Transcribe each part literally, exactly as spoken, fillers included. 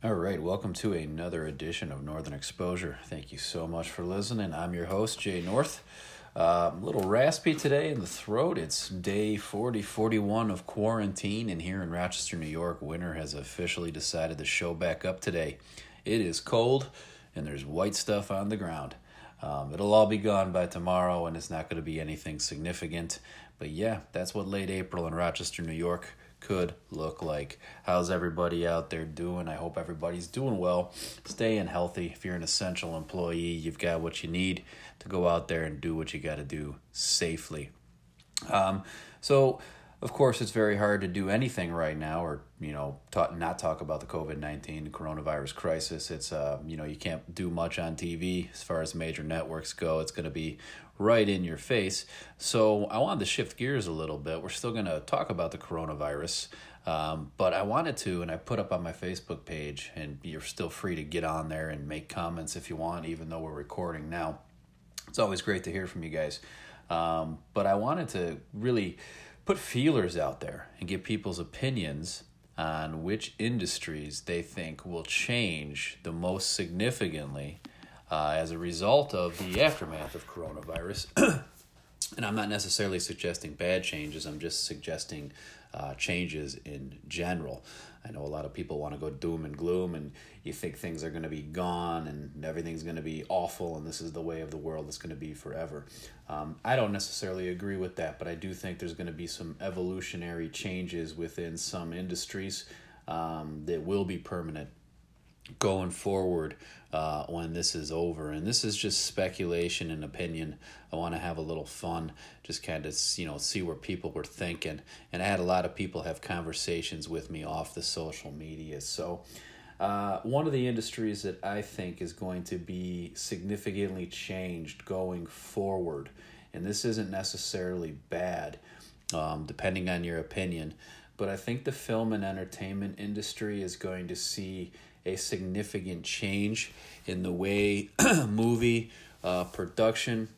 All right, welcome to another edition of Northern Exposure. Thank you so much for listening. I'm your host, Jay North. Uh, a little raspy today in the throat. It's day forty, forty-one of quarantine, and here in Rochester, New York, winter has officially decided to show back up today. It is cold, and there's white stuff on the ground. Um, it'll all be gone by tomorrow, and it's not going to be anything significant. But yeah, that's what late April in Rochester, New York could look like. How's everybody out there doing? I hope everybody's doing well, staying healthy. If you're an essential employee, you've got what you need to go out there and do what you got to do safely. Um, so, of course, it's very hard to do anything right now, or you know, talk, not talk about the covid nineteen coronavirus crisis. It's uh, you know, you can't do much on T V as far as major networks go. It's going to be right in your face. So I wanted to shift gears a little bit. We're still going to talk about the coronavirus, um, but I wanted to, and I put up on my Facebook page, and you're still free to get on there and make comments if you want, even though we're recording now. It's always great to hear from you guys. Um, but I wanted to really put feelers out there and get people's opinions on which industries they think will change the most significantly Uh, as a result of the aftermath of coronavirus. And I'm not necessarily suggesting bad changes. I'm just suggesting uh, changes in general. I know a lot of people want to go doom and gloom, and you think things are going to be gone and everything's going to be awful and this is the way of the world. It's going to be forever. Um, I don't necessarily agree with that, but I do think there's going to be some evolutionary changes within some industries um, that will be permanent going forward uh, when this is over. And this is just speculation and opinion. I want to have a little fun, just kind of, you know, see where people were thinking. And I had a lot of people have conversations with me off the social media. So uh, one of the industries that I think is going to be significantly changed going forward, and this isn't necessarily bad, um, depending on your opinion, but I think the film and entertainment industry is going to see a significant change in the way movie uh, production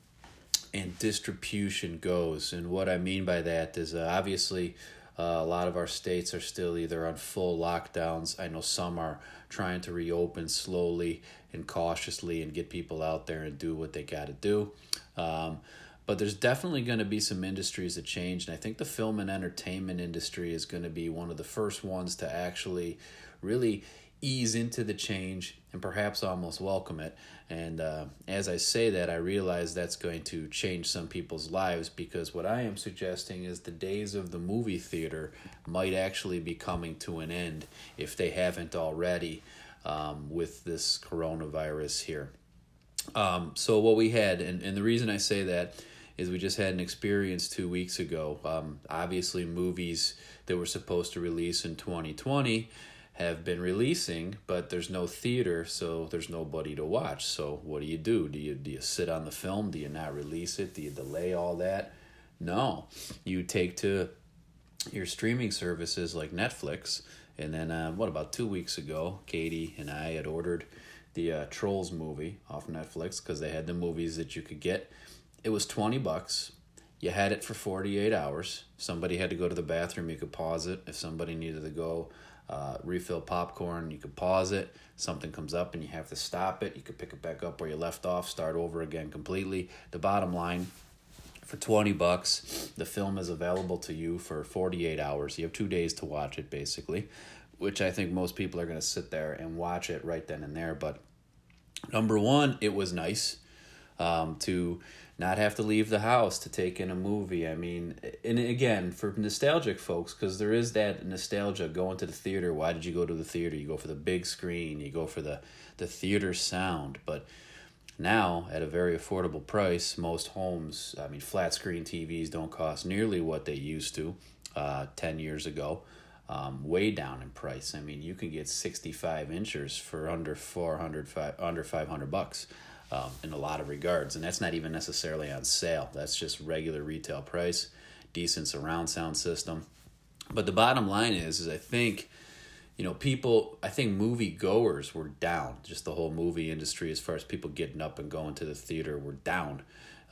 and distribution goes. And what I mean by that is uh, obviously uh, a lot of our states are still either on full lockdowns. I know some are trying to reopen slowly and cautiously and get people out there and do what they got to do. Um, but there's definitely going to be some industries that change. And I think the film and entertainment industry is going to be one of the first ones to actually really ease into the change and perhaps almost welcome it. And uh, as I say that, I realize that's going to change some people's lives, because what I am suggesting is the days of the movie theater might actually be coming to an end if they haven't already um, with this coronavirus here. Um, so what we had, and, and the reason I say that is we just had an experience two weeks ago. Um, obviously, movies that were supposed to release in twenty twenty have been releasing, but there's no theater, so there's nobody to watch. So what do you do? Do you do you sit on the film? Do you not release it? Do you delay all that? No. You take to your streaming services like Netflix. And then, uh, what, about two weeks ago, Katie and I had ordered the uh, Trolls movie off Netflix because they had the movies that you could get. It was twenty bucks. You had it for forty-eight hours. If somebody had to go to the bathroom, you could pause it. If somebody needed to go Uh, refill popcorn, you could pause it. Something comes up and you have to stop it. You could pick it back up where you left off, start over again completely. The bottom line, for twenty bucks, the film is available to you for forty-eight hours. You have two days to watch it, basically, which I think most people are going to sit there and watch it right then and there. But number one, it was nice um, to not have to leave the house to take in a movie. I mean, and again, for nostalgic folks, because there is that nostalgia going to the theater. Why did you go to the theater? You go for the big screen. You go for the, the theater sound. But now, at a very affordable price, most homes, I mean, flat screen T Vs don't cost nearly what they used to uh, ten years ago, um, way down in price. I mean, you can get sixty-five inchers for under four hundred, under five hundred bucks. Um, in a lot of regards, and that's not even necessarily on sale. That's just regular retail price, decent surround sound system. But the bottom line is, is I think, you know, people, I think movie goers were down. Just the whole movie industry, as far as people getting up and going to the theater, were down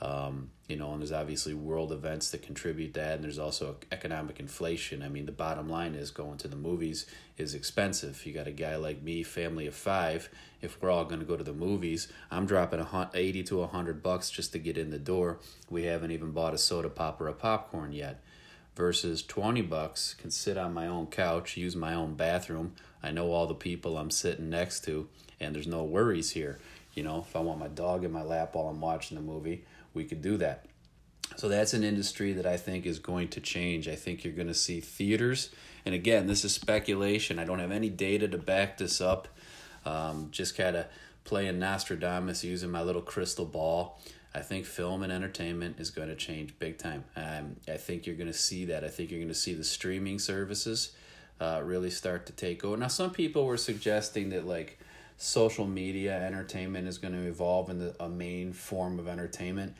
Um, you know, and there's obviously world events that contribute to that, and there's also economic inflation. I mean, the bottom line is going to the movies is expensive. You got a guy like me, family of five, if we're all going to go to the movies, I'm dropping eighty to one hundred bucks just to get in the door. We haven't even bought a soda pop or a popcorn yet. Versus twenty bucks, can sit on my own couch, use my own bathroom. I know all the people I'm sitting next to, and there's no worries here. You know, if I want my dog in my lap while I'm watching the movie, we could do that. So that's an industry that I think is going to change. I think you're going to see theaters. And again, this is speculation. I don't have any data to back this up. Um, just kind of playing Nostradamus, using my little crystal ball. I think film and entertainment is going to change big time. Um, I think you're going to see that. I think you're going to see the streaming services uh, really start to take over. Now, some people were suggesting that like social media entertainment is going to evolve into a main form of entertainment.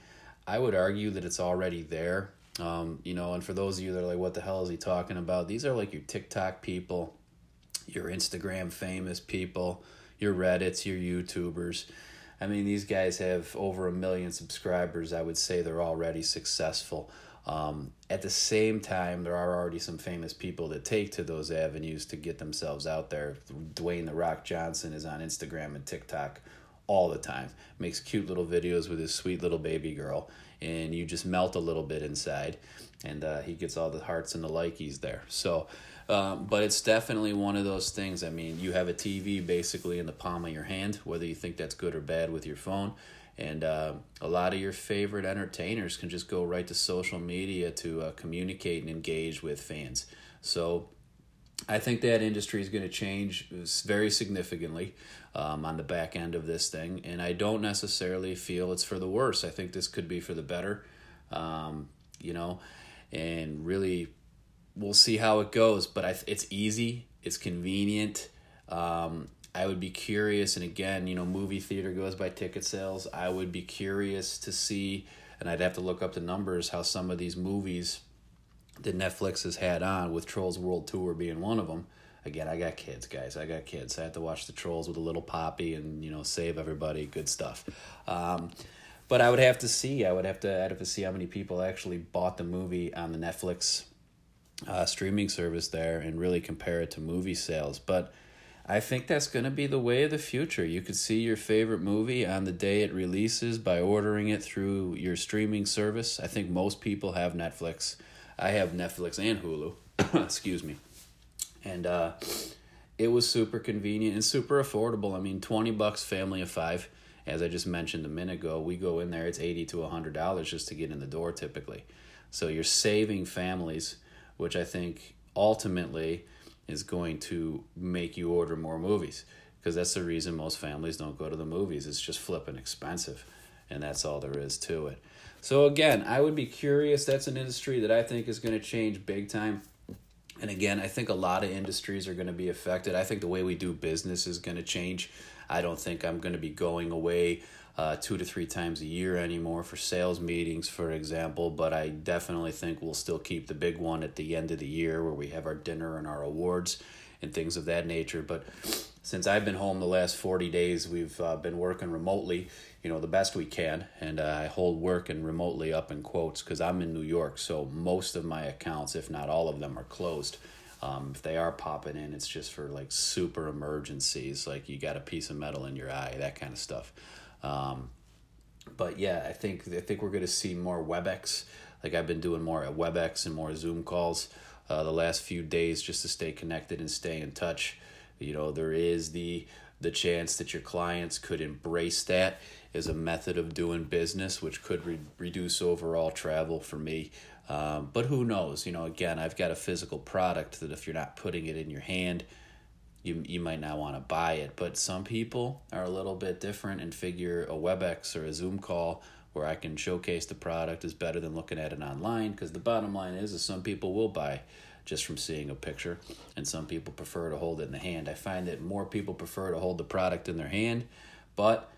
I would argue that it's already there. Um, you know, and for those of you that are like, what the hell is he talking about? These are like your TikTok people, your Instagram famous people, your Reddits, your YouTubers. I mean, these guys have over a million subscribers. I would say they're already successful. Um, at the same time, there are already some famous people that take to those avenues to get themselves out there. Dwayne The Rock Johnson is on Instagram and TikTok all the time. Makes cute little videos with his sweet little baby girl. And you just melt a little bit inside. And uh, he gets all the hearts and the likies there. So, um, but it's definitely one of those things. I mean, you have a T V basically in the palm of your hand, whether you think that's good or bad with your phone. And uh, a lot of your favorite entertainers can just go right to social media to uh, communicate and engage with fans. So I think that industry is going to change very significantly um, on the back end of this thing. And I don't necessarily feel it's for the worse. I think this could be for the better, um, you know. And really, we'll see how it goes. But I, it's easy. It's convenient. Um, I would be curious. And again, you know, movie theater goes by ticket sales. I would be curious to see, and I'd have to look up the numbers, how some of these movies that Netflix has had on, with Trolls World Tour being one of them. Again, I got kids, guys. I got kids. I have to watch the Trolls with a little poppy and, you know, save everybody. Good stuff. Um But I would have to see. I would have to, I'd have to see how many people actually bought the movie on the Netflix uh, streaming service there, and really compare it to movie sales. But I think that's going to be the way of the future. You could see your favorite movie on the day it releases by ordering it through your streaming service. I think most people have Netflix. I have Netflix and Hulu. Excuse me. And uh, it was super convenient and super affordable. I mean, twenty bucks, family of five. As I just mentioned a minute ago, we go in there, it's eighty to one hundred dollars just to get in the door typically. So you're saving families, which I think ultimately is going to make you order more movies, because that's the reason most families don't go to the movies. It's just flipping expensive, and that's all there is to it. So again, I would be curious. That's an industry that I think is going to change big time. And again, I think a lot of industries are going to be affected. I think the way we do business is going to change. I don't think I'm going to be going away uh, two to three times a year anymore for sales meetings, for example. But I definitely think we'll still keep the big one at the end of the year where we have our dinner and our awards and things of that nature. But since I've been home the last forty days, we've uh, been working remotely, you know, the best we can. And uh, I hold working remotely up in quotes because I'm in New York. So most of my accounts, if not all of them, are closed. Um, if they are popping in, it's just for like super emergencies, like you got a piece of metal in your eye, that kind of stuff. Um, but yeah, I think I think we're going to see more WebEx. Like I've been doing more at WebEx and more Zoom calls uh, the last few days just to stay connected and stay in touch. You know, there is the the chance that your clients could embrace that as a method of doing business, which could re- reduce overall travel for me. Um, but who knows? You know, again, I've got a physical product that if you're not putting it in your hand, you you might not want to buy it. But some people are a little bit different and figure a WebEx or a Zoom call where I can showcase the product is better than looking at it online, because the bottom line is, is some people will buy just from seeing a picture, and some people prefer to hold it in the hand. I find that more people prefer to hold the product in their hand, but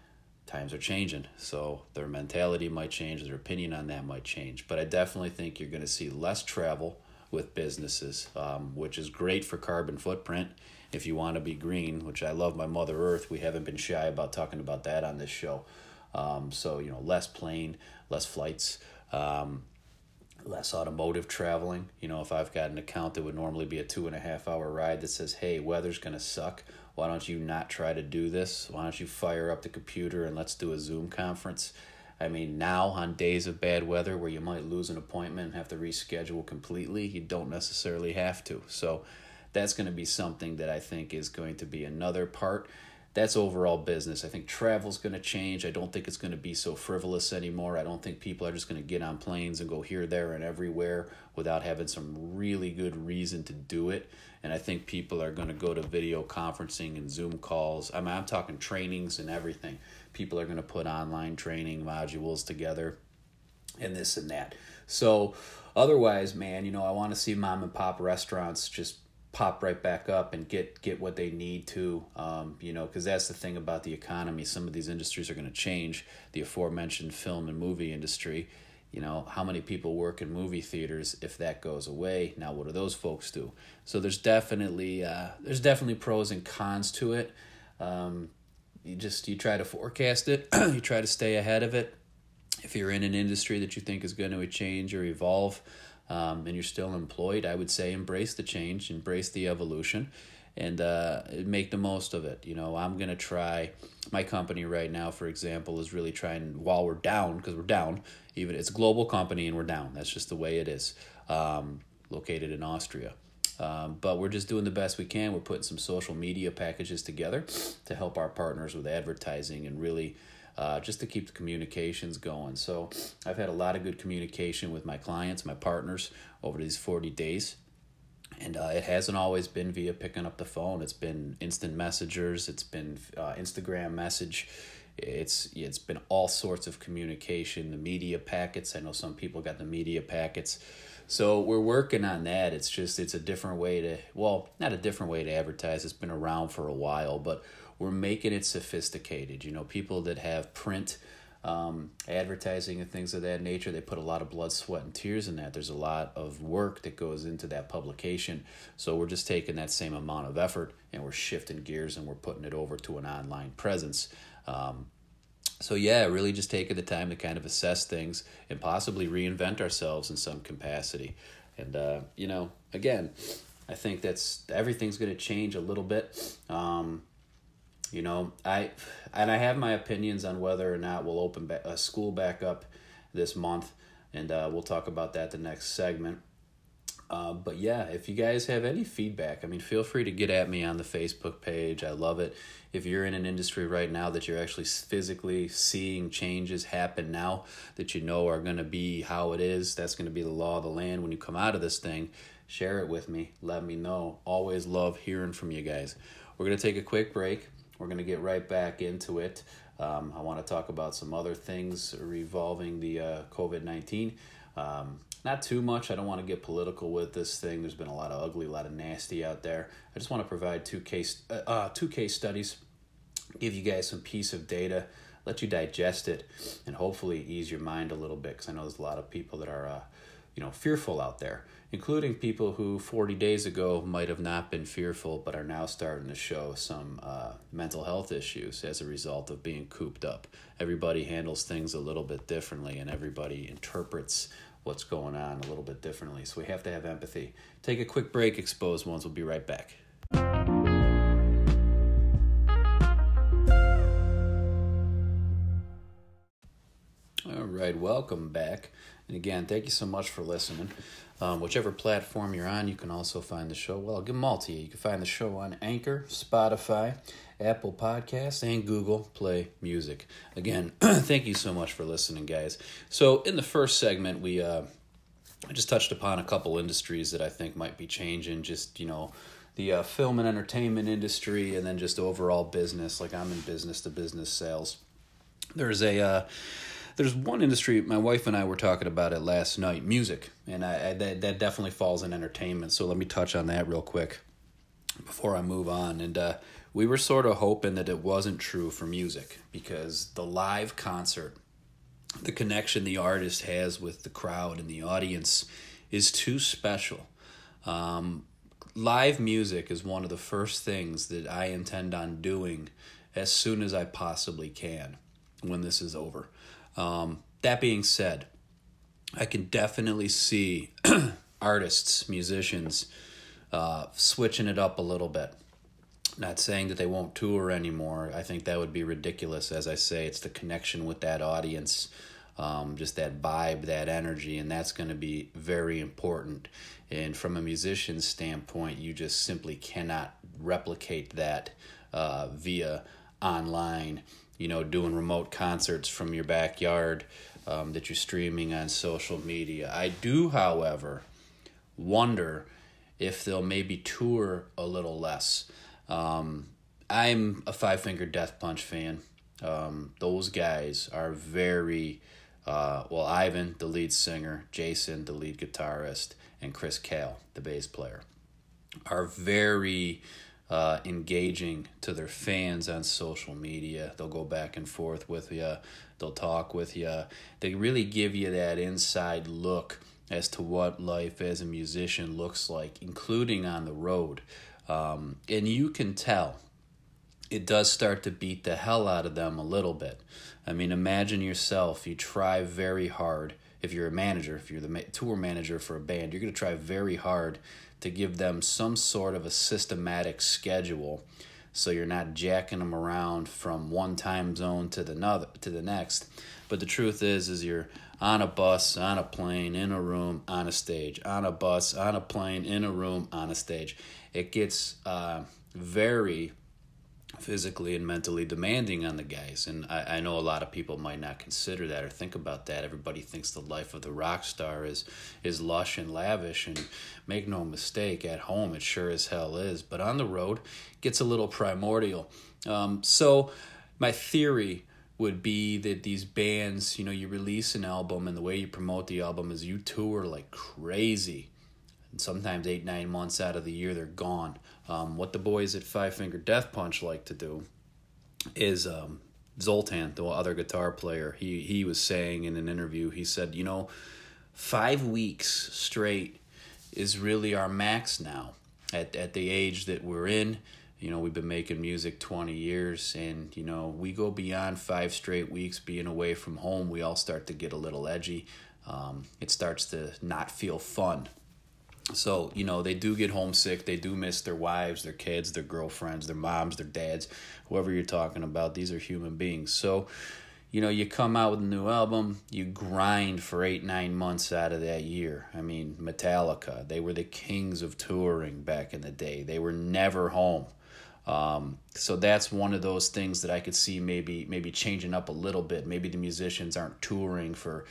times are changing, so their mentality might change, their opinion on that might change. But I definitely think you're going to see less travel with businesses, um, which is great for carbon footprint. If you want to be green, which I love my Mother Earth, we haven't been shy about talking about that on this show. Um, so, you know, less plane, less flights, um, less automotive traveling. You know, if I've got an account that would normally be a two and a half hour ride that says, hey, weather's going to suck. Why don't you not try to do this? Why don't you fire up the computer and let's do a Zoom conference? I mean, now on days of bad weather where you might lose an appointment and have to reschedule completely, you don't necessarily have to. So that's going to be something that I think is going to be another part. That's overall business. I think travel's going to change. I don't think it's going to be so frivolous anymore. I don't think people are just going to get on planes and go here, there, and everywhere without having some really good reason to do it. And I think people are going to go to video conferencing and Zoom calls. I mean, I'm talking trainings and everything. People are going to put online training modules together and this and that. So otherwise, man, you know, I want to see mom and pop restaurants just pop right back up and get, get what they need to, um, you know, because that's the thing about the economy. Some of these industries are going to change. The aforementioned film and movie industry, you know, how many people work in movie theaters if that goes away? Now, what do those folks do? So there's definitely uh, there's definitely pros and cons to it. Um, you just you try to forecast it. You try to stay ahead of it. If you're in an industry that you think is going to change or evolve, Um, and you're still employed, I would say embrace the change, embrace the evolution, and uh, make the most of it. You know, I'm going to try, my company right now, for example, is really trying, while we're down, because we're down, even it's a global company and we're down. That's just the way it is, um, located in Austria. Um, but we're just doing the best we can. We're putting some social media packages together to help our partners with advertising and really Uh, just to keep the communications going. So I've had a lot of good communication with my clients, my partners, over these forty days. And uh, it hasn't always been via picking up the phone. It's been instant messengers. It's been uh, Instagram message. It's it's been all sorts of communication, the media packets. I know some people got the media packets. So we're working on that. It's just it's a different way to, well, not a different way to advertise. It's been around for a while, but we're making it sophisticated. You know, people that have print um, advertising and things of that nature, they put a lot of blood, sweat, and tears in that. There's a lot of work that goes into that publication. So we're just taking that same amount of effort and we're shifting gears and we're putting it over to an online presence. Um, so yeah, really just taking the time to kind of assess things and possibly reinvent ourselves in some capacity. And, uh, you know, again, I think that's everything's going to change a little bit. Um, You know, I and I have my opinions on whether or not we'll open back, uh, school back up this month, and uh, we'll talk about that the next segment. Uh, but yeah, if you guys have any feedback, I mean, feel free to get at me on the Facebook page. I love it. If you're in an industry right now that you're actually physically seeing changes happen now that you know are going to be how it is, that's going to be the law of the land when you come out of this thing, share it with me. Let me know. Always love hearing from you guys. We're going to take a quick break. We're going to get right back into it. Um, I want to talk about some other things revolving the uh, covid nineteen. Um, not too much. I don't want to get political with this thing. There's been a lot of ugly, a lot of nasty out there. I just want to provide two case, uh, uh, two case studies, give you guys some piece of data, let you digest it, and hopefully ease your mind a little bit, because I know there's a lot of people that are uh, you know, fearful out there, including people who forty days ago might have not been fearful but are now starting to show some uh, mental health issues as a result of being cooped up. Everybody handles things a little bit differently, and everybody interprets what's going on a little bit differently. So we have to have empathy. Take a quick break, Exposed Ones. We'll be right back. All right, welcome back. And again, thank you so much for listening. Um, whichever platform you're on, you can also find the show. Well, I'll give them all to you. You can find the show on Anchor, Spotify, Apple Podcasts, and Google Play Music. Again, thank you so much for listening, guys. So in the first segment, we uh, I just touched upon a couple industries that I think might be changing. Just, you know, the uh, film and entertainment industry, and then just overall business. Like, I'm in business-to-business sales. There's a... Uh, There's one industry, my wife and I were talking about it last night, music, and I, I that, that definitely falls in entertainment, so let me touch on that real quick before I move on. And uh, we were sort of hoping that it wasn't true for music, because the live concert, the connection the artist has with the crowd and the audience is too special. Um, live music is one of the first things that I intend on doing as soon as I possibly can. when this is over. Um, that being said, I can definitely see artists, musicians, uh, switching it up a little bit. Not saying that they won't tour anymore. I think that would be ridiculous. As I say, it's the connection with that audience, um, just that vibe, that energy, and that's going to be very important. And from a musician's standpoint, you just simply cannot replicate that uh, via online, you know, doing remote concerts from your backyard um, that you're streaming on social media. I do, however, wonder if they'll maybe tour a little less. Um, I'm a Five Finger Death Punch fan. Um, those guys are very, uh, well, Ivan, the lead singer, Jason, the lead guitarist, and Chris Kale, the bass player, are very uh, engaging to their fans on social media. They'll go back and forth with you. They'll talk with you. They really give you that inside look as to what life as a musician looks like, including on the road. Um, and you can tell it does start to beat the hell out of them a little bit. I mean, imagine yourself, you try very hard. If you're a manager, if you're the ma- tour manager for a band, you're going to try very hard to give them some sort of a systematic schedule so you're not jacking them around from one time zone to the, another, to the next. But the truth is, is you're on a bus, on a plane, in a room, on a stage, on a bus, on a plane, in a room, on a stage. It gets uh, very physically and mentally demanding on the guys. And I, I know a lot of people might not consider that or think about that. Everybody thinks the life of the rock star is, is lush and lavish. And make no mistake, at home it sure as hell is. But on the road, it gets a little primordial. Um, so my theory would be that these bands, you know, you release an album and the way you promote the album is you tour like crazy. And sometimes eight, nine months out of the year, they're gone. Um, what the boys at Five Finger Death Punch like to do is um, Zoltan, the other guitar player, he, he was saying in an interview, he said, you know, five weeks straight is really our max now at, at the age that we're in. You know, we've been making music twenty years, and, you know, we go beyond five straight weeks being away from home. We all start to get a little edgy. Um, it starts to not feel fun. So, you know, they do get homesick. They do miss their wives, their kids, their girlfriends, their moms, their dads, whoever you're talking about. These are human beings. So, you know, you come out with a new album, you grind for eight, nine months out of that year. I mean, Metallica, they were the kings of touring back in the day. They were never home. Um, so that's one of those things that I could see maybe maybe changing up a little bit. Maybe the musicians aren't touring for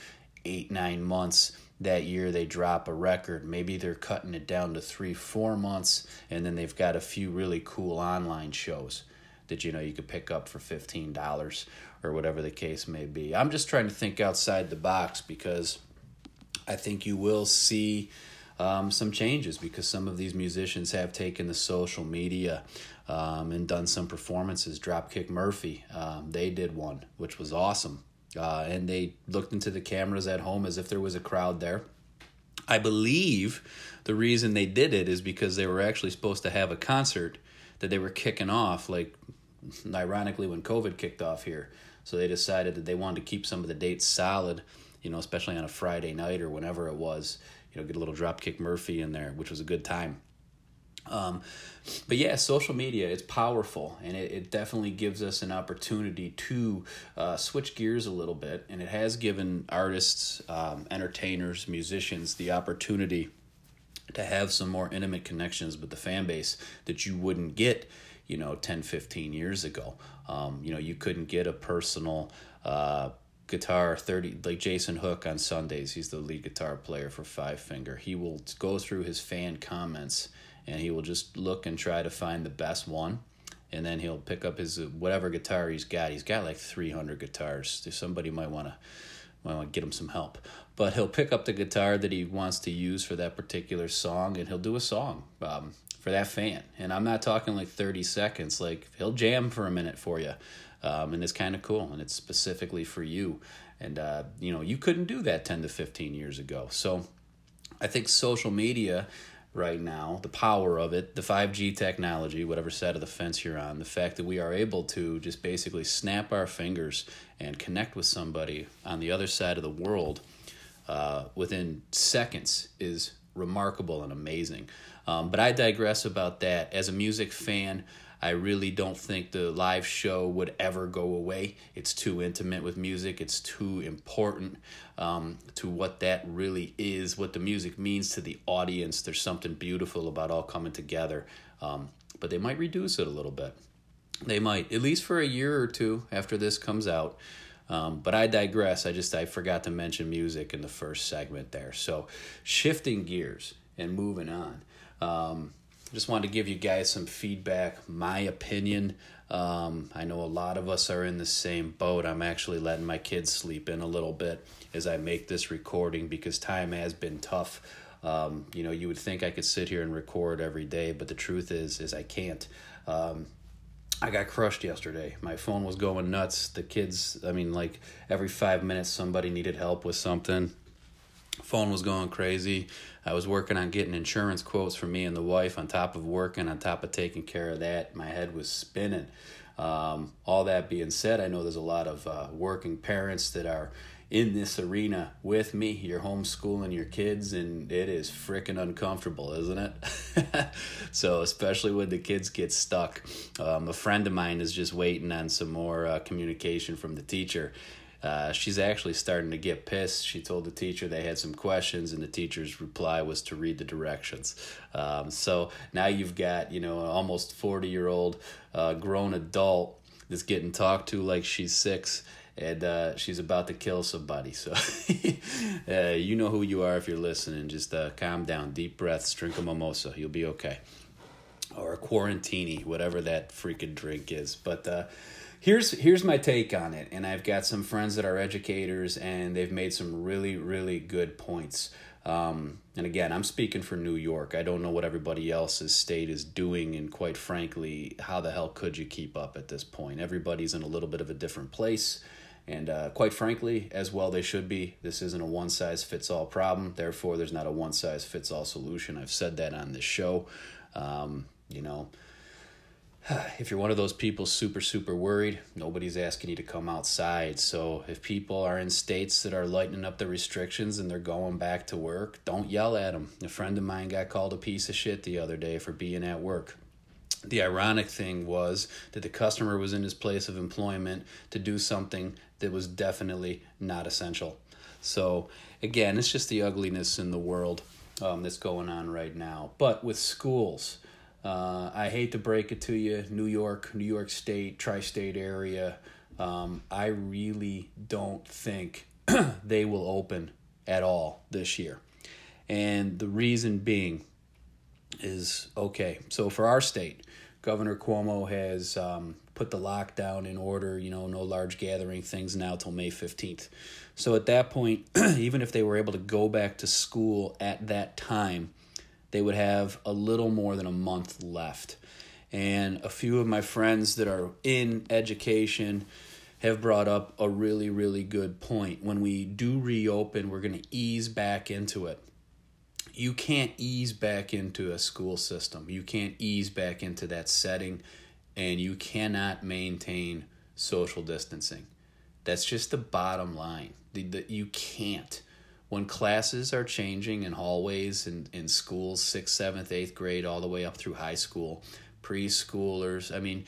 eight, nine months. That year they drop a record. Maybe they're cutting it down to three, four months, and then they've got a few really cool online shows that, you know, you could pick up for fifteen dollars or whatever the case may be. I'm just trying to think outside the box because I think you will see um, some changes because some of these musicians have taken the social media Um, and done some performances. Dropkick Murphy, um, they did one, which was awesome. Uh, and they looked into the cameras at home as if there was a crowd there. I believe the reason they did it is because they were actually supposed to have a concert that they were kicking off, like ironically when COVID kicked off here. So they decided that they wanted to keep some of the dates solid, you know, especially on a Friday night or whenever it was, you know, get a little Dropkick Murphy in there, which was a good time. Um, but yeah, social media, it's powerful, and it, it definitely gives us an opportunity to uh, switch gears a little bit, and it has given artists, um, entertainers, musicians the opportunity to have some more intimate connections with the fan base that you wouldn't get, you know, ten, fifteen years ago. Um, you know, you couldn't get a personal uh, guitar thirty, like Jason Hook on Sundays. He's the lead guitar player for Five Finger. He will go through his fan comments and he will just look and try to find the best one. And then he'll pick up his whatever guitar he's got. He's got like three hundred guitars. Somebody might want to might want to get him some help. But he'll pick up the guitar that he wants to use for that particular song, and he'll do a song um, for that fan. And I'm not talking like thirty seconds. Like, he'll jam for a minute for you. Um, and it's kind of cool, and it's specifically for you. And, uh, you know, you couldn't do that ten to fifteen years ago. So I think social media right now, the power of it, the five G technology, whatever side of the fence you're on, the fact that we are able to just basically snap our fingers and connect with somebody on the other side of the world uh, within seconds is remarkable and amazing. Um, but I digress about that. As a music fan, I really don't think the live show would ever go away. It's too intimate with music. It's too important um, to what that really is, what the music means to the audience. There's something beautiful about all coming together. Um, but they might reduce it a little bit. They might, at least for a year or two after this comes out. Um, but I digress. I just I forgot to mention music in the first segment there. So shifting gears and moving on. Um, Just wanted to give you guys some feedback, my opinion. Um, I know a lot of us are in the same boat. I'm actually letting my kids sleep in a little bit as I make this recording because time has been tough. Um, you know, you would think I could sit here and record every day, but the truth is, is I can't. Um, I got crushed yesterday. My phone was going nuts. The kids, I mean, like every five minutes, somebody needed help with something. Phone was going crazy. I was working on getting insurance quotes for me and the wife on top of working, on top of taking care of that. My head was spinning. Um, all that being said, I know there's a lot of uh, working parents that are in this arena with me. You're homeschooling your kids, and it is freaking uncomfortable, isn't it? So especially when the kids get stuck. Um, a friend of mine is just waiting on some more uh, communication from the teacher. Uh, she's actually starting to get pissed. She told the teacher they had some questions, and the teacher's reply was to read the directions. Um, so now you've got, you know, an almost forty-year-old uh, grown adult that's getting talked to like she's six, and uh, she's about to kill somebody. So uh, you know who you are if you're listening. Just uh, calm down, deep breaths, drink a mimosa. You'll be okay. Or a quarantini, whatever that freaking drink is. But uh, here's here's my take on it, and I've got some friends that are educators, and they've made some really, really good points. Um, and again, I'm speaking for New York. I don't know what everybody else's state is doing, and quite frankly, how the hell could you keep up at this point? Everybody's in a little bit of a different place, and uh, quite frankly, as well they should be. This isn't a one-size-fits-all problem. Therefore, there's not a one-size-fits-all solution. I've said that on this show. Um, you know, if you're one of those people super, super worried, nobody's asking you to come outside. So if people are in states that are lightening up the restrictions and they're going back to work, don't yell at them. A friend of mine got called a piece of shit the other day for being at work. The ironic thing was that the customer was in his place of employment to do something that was definitely not essential. So again, it's just the ugliness in the world um, that's going on right now. But with schools, Uh, I hate to break it to you, New York, New York State, tri-state area, um, I really don't think they will open at all this year. And the reason being is, okay, so for our state, Governor Cuomo has um, put the lockdown in order, you know, no large gathering things now till May fifteenth. So at that point, even if they were able to go back to school at that time, they would have a little more than a month left. And a few of my friends that are in education have brought up a really, really good point. When we do reopen, we're going to ease back into it. You can't ease back into a school system. You can't ease back into that setting, and you cannot maintain social distancing. That's just the bottom line. The, the, you can't. When classes are changing in hallways and in schools, sixth, seventh, eighth grade, all the way up through high school, preschoolers. I mean,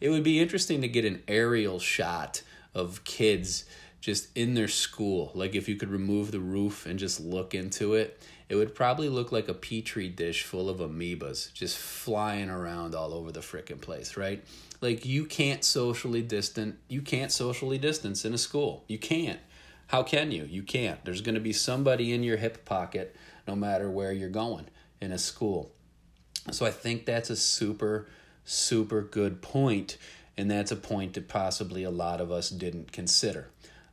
it would be interesting to get an aerial shot of kids just in their school. Like if you could remove the roof and just look into it, it would probably look like a petri dish full of amoebas just flying around all over the frickin' place, right? Like you can't socially distance, you can't socially distance in a school. You can't. How can you? You can't. There's going to be somebody in your hip pocket no matter where you're going in a school. So I think that's a super, super good point, and that's a point that possibly a lot of us didn't consider.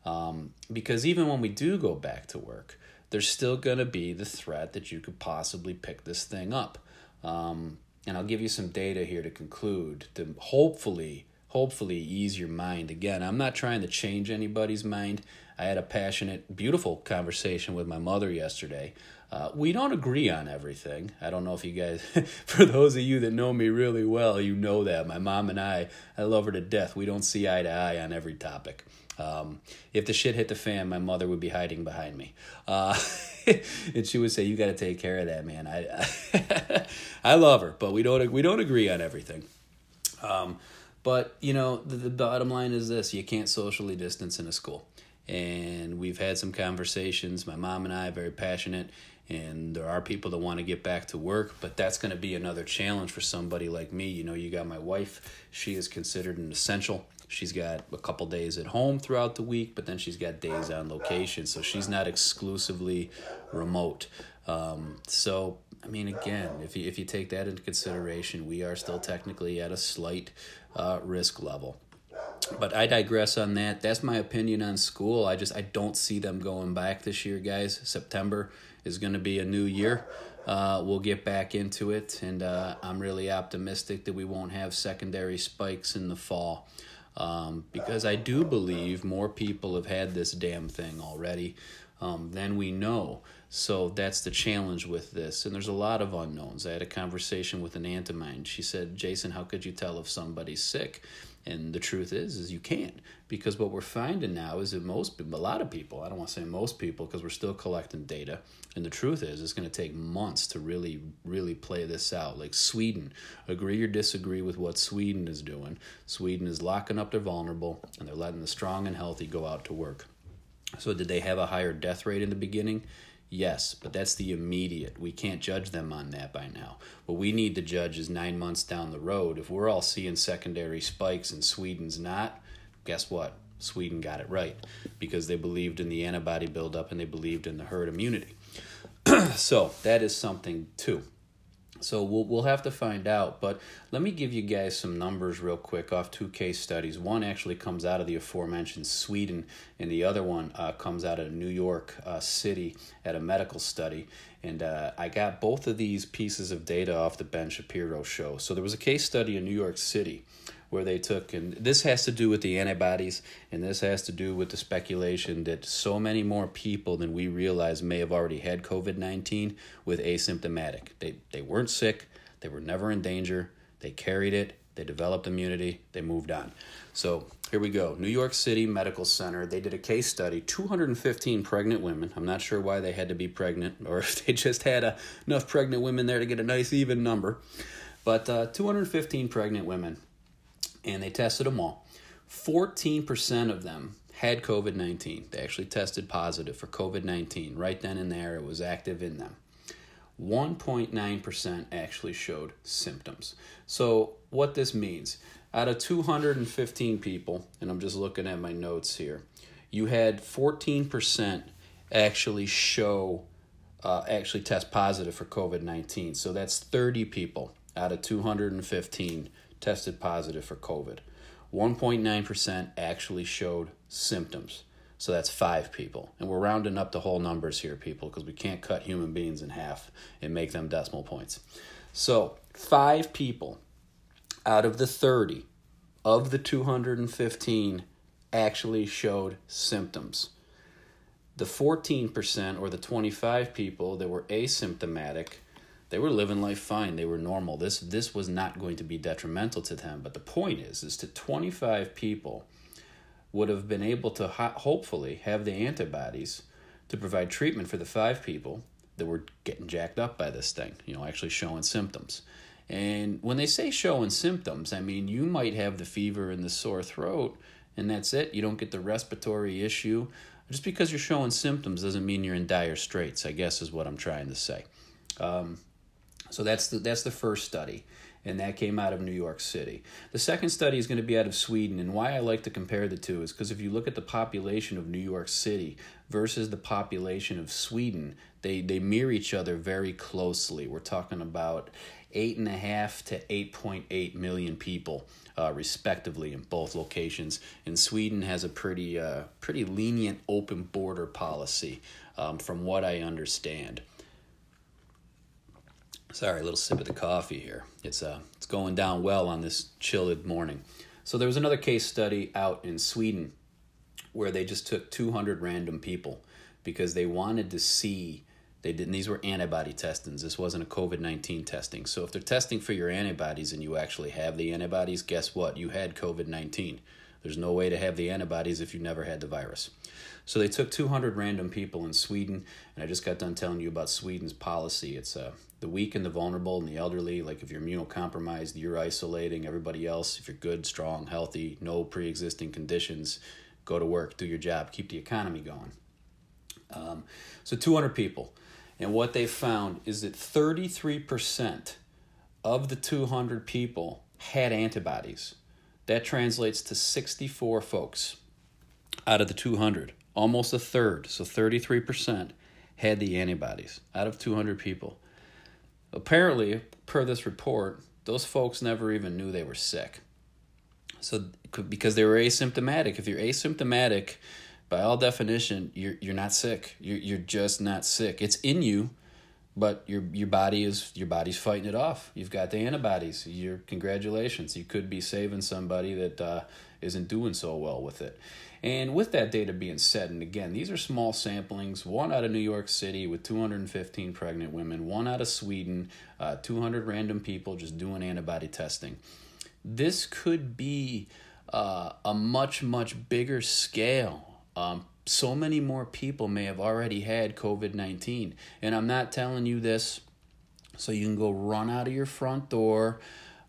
Um, because even when we do go back to work, there's still going to be the threat that you could possibly pick this thing up. Um, and I'll give you some data here to conclude to hopefully, hopefully ease your mind. Again, I'm not trying to change anybody's mind. I had a passionate, beautiful conversation with my mother yesterday Uh, we don't agree on everything. I don't know if you guys, for those of you that know me really well, you know that. My mom and I, I love her to death. We don't see eye to eye on every topic. Um, if the shit hit the fan, my mother would be hiding behind me. Uh, and she would say, you got to take care of that, man. I I, I love her, but we don't, we don't agree on everything. Um, but, you know, the, the bottom line is this. You can't socially distance in a school. And we've had some conversations. My mom and I are very passionate. And there are people that want to get back to work, but that's going to be another challenge for somebody like me. You know, you got my wife. She is considered an essential. She's got a couple days at home throughout the week, but then she's got days on location. So she's not exclusively remote. Um, so, I mean, again, if you, if you take that into consideration, we are still technically at a slight uh, risk level. But I digress on that. That's my opinion on school. I just, I don't see them going back this year, guys. September is going to be a new year. Uh, we'll get back into it. And uh, I'm really optimistic that we won't have secondary spikes in the fall. Um, because I do believe more people have had this damn thing already um, than we know. So that's the challenge with this. And there's a lot of unknowns. I had a conversation with an aunt of mine. She said, Jason, how could you tell if somebody's sick? And the truth is, is you can't, because what we're finding now is that most, a lot of people, I don't want to say most people, because we're still collecting data. And the truth is, it's going to take months to really, really play this out. Like Sweden, agree or disagree with what Sweden is doing. Sweden is locking up their vulnerable, and they're letting the strong and healthy go out to work. So did they have a higher death rate in the beginning? Yes, but that's the immediate. We can't judge them on that by now. What we need to judge is nine months down the road. If we're all seeing secondary spikes and Sweden's not, guess what? Sweden got it right because they believed in the antibody buildup and they believed in the herd immunity. So that is something too. So we'll we'll have to find out. But let me give you guys some numbers real quick off two case studies. One actually comes out of the aforementioned Sweden, and the other one uh, comes out of New York uh, City at a medical study. And uh, I got both of these pieces of data off the Ben Shapiro show. So there was a case study in New York City where they took, and this has to do with the antibodies, and this has to do with the speculation that so many more people than we realize may have already had covid nineteen with asymptomatic. They they weren't sick, they were never in danger, they carried it, they developed immunity, they moved on. So here we go. New York City Medical Center, they did a case study, two hundred fifteen pregnant women. I'm not sure why they had to be pregnant or if they just had a, enough pregnant women there to get a nice even number. But uh, two hundred fifteen pregnant women. And they tested them all. fourteen percent of them had covid nineteen. They actually tested positive for covid nineteen. Right then and there, it was active in them. one point nine percent actually showed symptoms. So what this means, out of two hundred fifteen people, and I'm just looking at my notes here, you had fourteen percent actually show, uh, actually test positive for covid nineteen. So that's thirty people out of two hundred fifteen tested positive for COVID. one point nine percent actually showed symptoms. So that's five people. And we're rounding up the whole numbers here, people, because we can't cut human beings in half and make them decimal points. So five people out of the thirty of the two hundred fifteen actually showed symptoms. The fourteen percent or the twenty-five people that were asymptomatic, they were living life fine. They were normal. This this was not going to be detrimental to them. But the point is, is that twenty-five people would have been able to ho- hopefully have the antibodies to provide treatment for the five people that were getting jacked up by this thing, you know, actually showing symptoms. And when they say showing symptoms, I mean, you might have the fever and the sore throat, and that's it. You don't get the respiratory issue. Just because you're showing symptoms doesn't mean you're in dire straits, I guess is what I'm trying to say. Um So that's the, that's the first study, and that came out of New York City. The second study is going to be out of Sweden, and why I like to compare the two is because if you look at the population of New York City versus the population of Sweden, they, they mirror each other very closely. We're talking about eight point five to eight point eight million people, uh, respectively, in both locations. And Sweden has a pretty uh, pretty lenient open border policy, um, from what I understand. Sorry, a little sip of the coffee here. It's uh, it's going down well on this chilled morning. So there was another case study out in Sweden where they just took two hundred random people because they wanted to see, They did, and these were antibody testings. This wasn't a COVID nineteen testing. So if they're testing for your antibodies and you actually have the antibodies, guess what? You had COVID nineteen. There's no way to have the antibodies if you never had the virus. So they took two hundred random people in Sweden, and I just got done telling you about Sweden's policy. It's uh, the weak and the vulnerable and the elderly. Like if you're immunocompromised, you're isolating everybody else. If you're good, strong, healthy, no pre-existing conditions, go to work, do your job, keep the economy going. Um, so two hundred people. And what they found is that thirty-three percent of the two hundred people had antibodies. That translates to sixty-four folks out of the two hundred, almost a third. So thirty-three percent had the antibodies out of two hundred people. Apparently, per this report, those folks never even knew they were sick. So because they were asymptomatic. If you're asymptomatic, by all definition, you're you're not sick. You're you're just not sick. It's in you, but your your body is your body's fighting it off. You've got the antibodies. You're congratulations. You could be saving somebody that uh, isn't doing so well with it. And with that data being said, and again, these are small samplings, one out of New York City with two hundred fifteen pregnant women, one out of Sweden, uh, two hundred random people just doing antibody testing. This could be uh, a much, much bigger scale. Um, so many more people may have already had COVID nineteen. And I'm not telling you this so you can go run out of your front door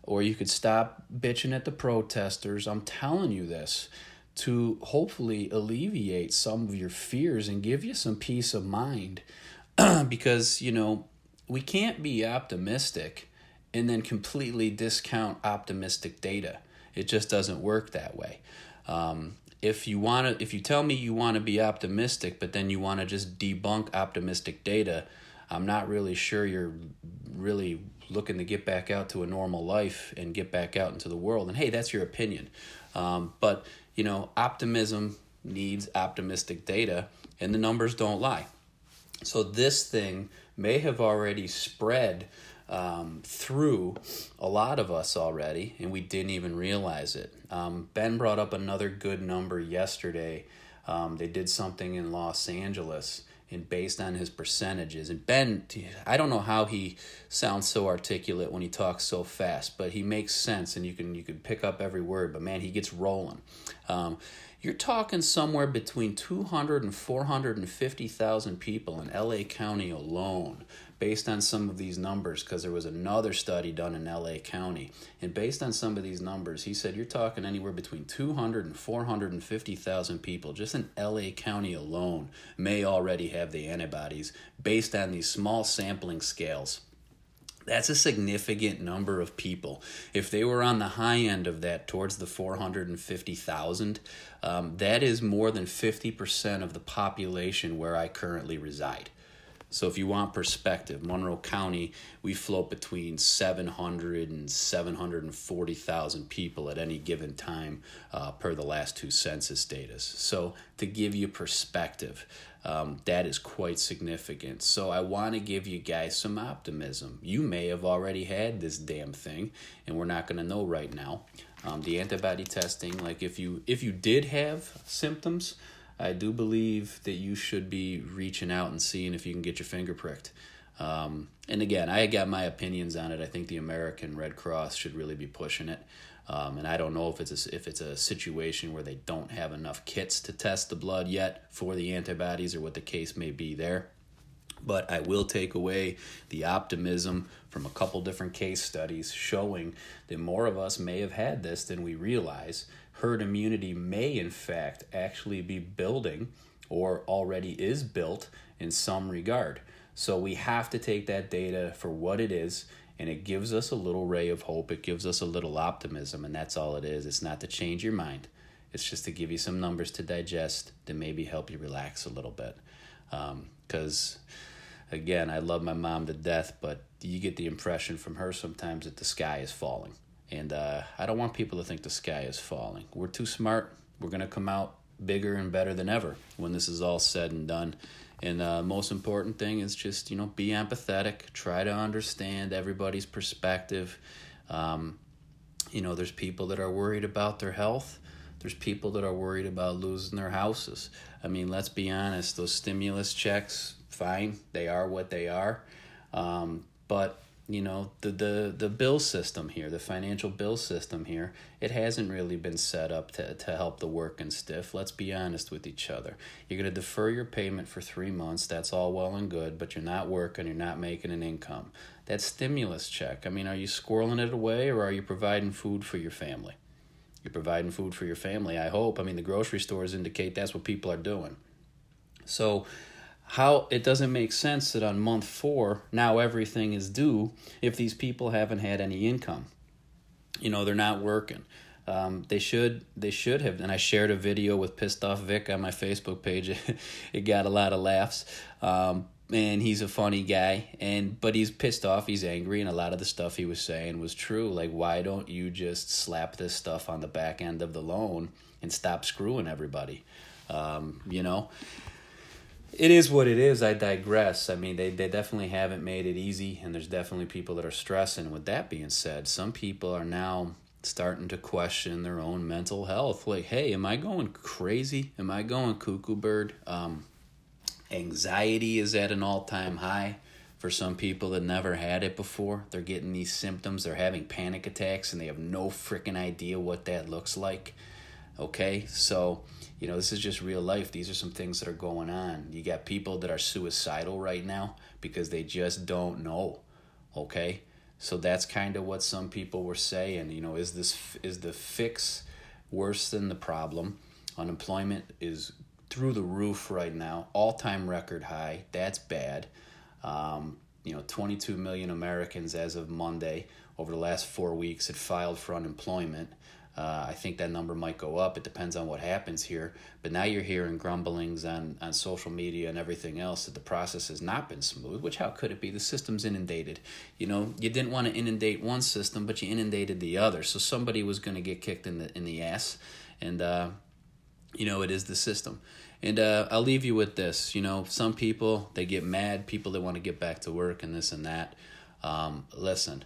or you could stop bitching at the protesters. I'm telling you this to hopefully alleviate some of your fears and give you some peace of mind because, you know, we can't be optimistic and then completely discount optimistic data. It just doesn't work that way. Um, If you want to, if you tell me you want to be optimistic, but then you want to just debunk optimistic data, I'm not really sure you're really looking to get back out to a normal life and get back out into the world. And hey, that's your opinion. Um, but, you know, optimism needs optimistic data, and the numbers don't lie. So this thing may have already spread Um, through a lot of us already, and we didn't even realize it. Um, Ben brought up another good number yesterday. Um, they did something in Los Angeles, and based on his percentages, and Ben, I don't know how he sounds so articulate when he talks so fast, but he makes sense, and you can you can pick up every word, but man, he gets rolling. Um, you're talking somewhere between two hundred and four hundred fifty thousand people in L A County alone, based on some of these numbers, because there was another study done in L A County. And based on some of these numbers, he said you're talking anywhere between two hundred and four hundred fifty thousand people just in L A County alone may already have the antibodies based on these small sampling scales. That's a significant number of people. If they were on the high end of that, towards the four hundred fifty thousand, um, that is more than fifty percent of the population where I currently reside. So if you want perspective, Monroe County, we float between seven hundred and seven hundred forty thousand people at any given time uh, per the last two census data. So to give you perspective, um, that is quite significant. So I want to give you guys some optimism. You may have already had this damn thing, and we're not going to know right now. Um, the antibody testing, like if you if you did have symptoms, I do believe that you should be reaching out and seeing if you can get your finger pricked. Um, and again, I got my opinions on it. I think the American Red Cross should really be pushing it. Um, and I don't know if it's a, if it's a situation where they don't have enough kits to test the blood yet for the antibodies or what the case may be there. But I will take away the optimism from a couple different case studies showing that more of us may have had this than we realize. Herd immunity may, in fact, actually be building or already is built in some regard. So we have to take that data for what it is, and it gives us a little ray of hope. It gives us a little optimism, and that's all it is. It's not to change your mind. It's just to give you some numbers to digest that maybe help you relax a little bit. Um, because, again, I love my mom to death, but you get the impression from her sometimes that the sky is falling. And uh, I don't want people to think the sky is falling. We're too smart. We're going to come out bigger and better than ever when this is all said and done. And the uh, most important thing is just, you know, be empathetic. Try to understand everybody's perspective. Um, you know, there's people that are worried about their health. There's people that are worried about losing their houses. I mean, let's be honest, those stimulus checks, fine, they are what they are. Um, but, you know, the, the, the bill system here, the financial bill system here, it hasn't really been set up to, to help the working stiff. Let's be honest with each other. You're going to defer your payment for three months. That's all well and good, but you're not working. You're not making an income. That stimulus check, I mean, are you squirreling it away or are you providing food for your family? You're providing food for your family, I hope. I mean, the grocery stores indicate that's what people are doing. So how it doesn't make sense that on month four, now everything is due if these people haven't had any income. You know, they're not working. Um, they should they should have. And I shared a video with Pissed Off Vic on my Facebook page. It got a lot of laughs. Um, and he's a funny guy. and But he's pissed off. He's angry. And a lot of the stuff he was saying was true. Like, why don't you just slap this stuff on the back end of the loan and stop screwing everybody? Um, you know? It is what it is. I digress. I mean, they, they definitely haven't made it easy, and there's definitely people that are stressing. With that being said, some people are now starting to question their own mental health. Like, hey, am I going crazy? Am I going cuckoo bird? Um, anxiety is at an all-time high for some people that never had it before. They're getting these symptoms. They're having panic attacks, and they have no freaking idea what that looks like. Okay, so, you know, this is just real life. These are some things that are going on. You got people that are suicidal right now because they just don't know, okay? So that's kind of what some people were saying. You know, is this is the fix worse than the problem? Unemployment is through the roof right now, all-time record high. That's bad. Um, you know, twenty-two million Americans as of Monday over the last four weeks had filed for unemployment. Uh, I think that number might go up. It depends on what happens here. But now you're hearing grumblings on, on social media and everything else that the process has not been smooth, which how could it be? The system's inundated. You know, you didn't want to inundate one system, but you inundated the other. So somebody was going to get kicked in the in the ass. And, uh, you know, it is the system. And uh, I'll leave you with this. You know, some people, they get mad. People, they want to get back to work and this and that. Um, listen.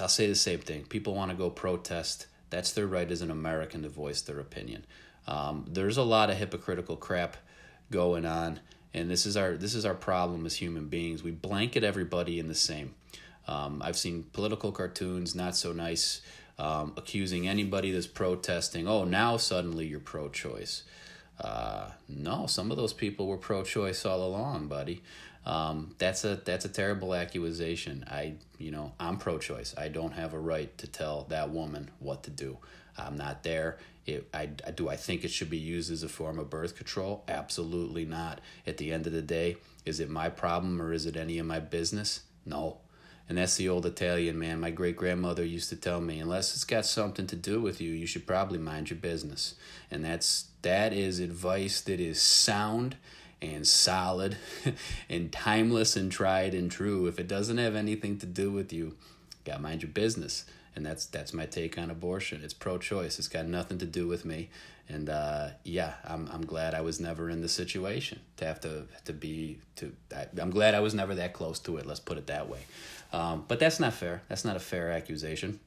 I'll say the same thing. People want to go protest. That's their right as an American to voice their opinion. Um, there's a lot of hypocritical crap going on, and this is our this is our problem as human beings. We blanket everybody in the same. Um, I've seen political cartoons, not so nice, um, accusing anybody that's protesting, oh, now suddenly you're pro-choice. Uh, no, some of those people were pro-choice all along, buddy. Um, that's a, that's a terrible accusation. I, you know, I'm pro-choice. I don't have a right to tell that woman what to do. I'm not there. It, I, I, do I think it should be used as a form of birth control? Absolutely not. At the end of the day, is it my problem or is it any of my business? No. And that's the old Italian, man. My great-grandmother used to tell me, unless it's got something to do with you, you should probably mind your business. And that's, that is advice that is sound and solid and timeless and tried and true. If it doesn't have anything to do with you, gotta mind your business. And that's that's my take on abortion. It's pro-choice. It's got nothing to do with me. And uh, yeah, I'm I'm glad I was never in the situation to have to to be to. I, I'm glad I was never that close to it. Let's put it that way. Um, but that's not fair. That's not a fair accusation.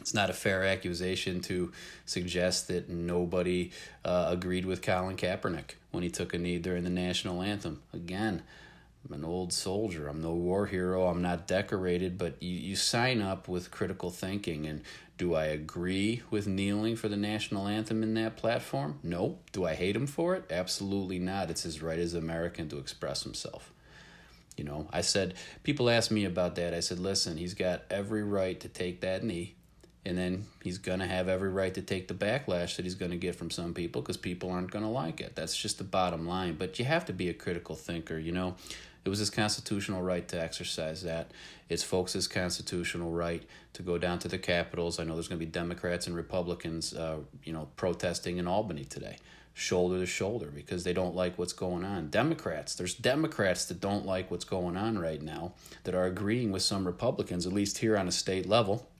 It's not a fair accusation to suggest that nobody uh, agreed with Colin Kaepernick when he took a knee during the national anthem. Again, I'm an old soldier. I'm no war hero. I'm not decorated, but you, you sign up with critical thinking. And do I agree with kneeling for the national anthem in that platform? No. Do I hate him for it? Absolutely not. It's his right as an American to express himself. You know, I said, people ask me about that. I said, listen, he's got every right to take that knee. And then he's going to have every right to take the backlash that he's going to get from some people because people aren't going to like it. That's just the bottom line. But you have to be a critical thinker, you know. It was his constitutional right to exercise that. It's folks' constitutional right to go down to the capitals. I know there's going to be Democrats and Republicans, uh, you know, protesting in Albany today, shoulder to shoulder, because they don't like what's going on. Democrats, there's Democrats that don't like what's going on right now that are agreeing with some Republicans, at least here on a state level,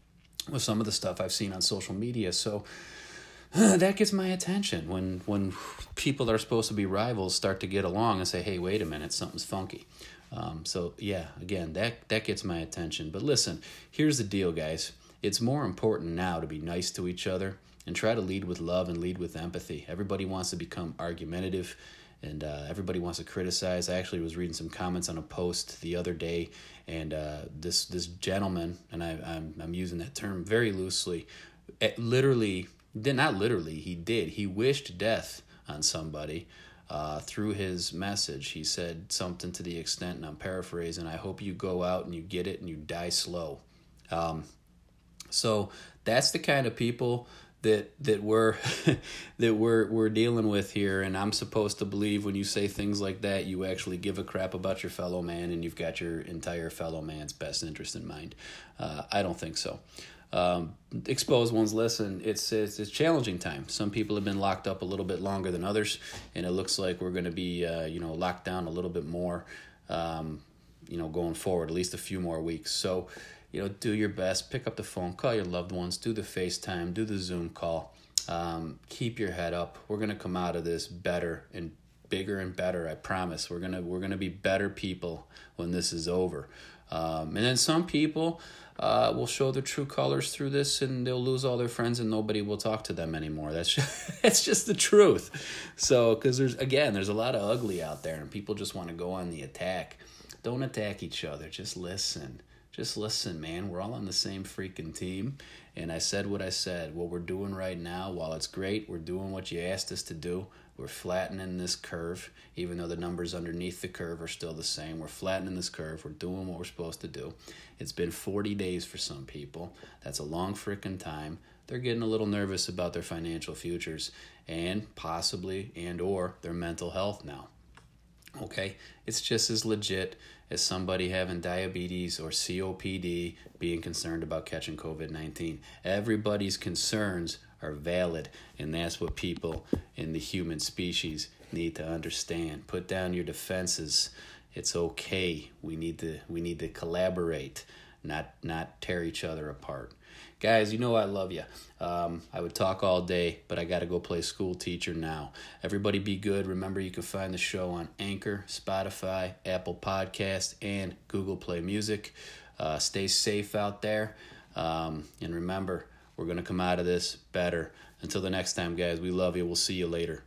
with some of the stuff I've seen on social media. So uh, that gets my attention when when people that are supposed to be rivals start to get along and say, hey, wait a minute, something's funky. Um, so, yeah, again, that, that gets my attention. But listen, here's the deal, guys. It's more important now to be nice to each other and try to lead with love and lead with empathy. Everybody wants to become argumentative, and uh, everybody wants to criticize. I actually was reading some comments on a post the other day, and uh, this this gentleman, and I, I'm I'm using that term very loosely, literally, did not literally, he did. He wished death on somebody uh, through his message. He said something to the extent, and I'm paraphrasing, I hope you go out and you get it and you die slow. Um, so that's the kind of people that that we're that we're we're dealing with here, and I'm supposed to believe when you say things like that, you actually give a crap about your fellow man and you've got your entire fellow man's best interest in mind. Uh, I don't think so. Um, expose one's lesson. It's, it's it's challenging time. Some people have been locked up a little bit longer than others, and it looks like we're going to be uh, you know locked down a little bit more, um, you know, going forward, at least a few more weeks. So. You know, do your best, pick up the phone, call your loved ones, do the FaceTime, do the Zoom call, um, keep your head up. We're going to come out of this better and bigger and better, I promise. We're going to we're gonna be better people when this is over. Um, and then some people uh, will show their true colors through this, and they'll lose all their friends and nobody will talk to them anymore. That's just, that's just the truth. So, because there's, again, there's a lot of ugly out there and people just want to go on the attack. Don't attack each other, just listen. Just listen, man, we're all on the same freaking team. And I said what I said. What we're doing right now, while it's great, we're doing what you asked us to do. We're flattening this curve, even though the numbers underneath the curve are still the same. We're flattening this curve. We're doing what we're supposed to do. It's been forty days for some people. That's a long freaking time. They're getting a little nervous about their financial futures and possibly and or their mental health now. Okay, it's just as legit as somebody having diabetes or C O P D being concerned about catching COVID nineteen. Everybody's concerns are valid, and that's what people in the human species need to understand. Put down your defenses. It's okay. We need to we need to collaborate, not not tear each other apart. Guys, you know I love you. Um, I would talk all day, but I got to go play school teacher now. Everybody be good. Remember, you can find the show on Anchor, Spotify, Apple Podcasts, and Google Play Music. Uh, stay safe out there. Um, and remember, we're going to come out of this better. Until the next time, guys, we love you. We'll see you later.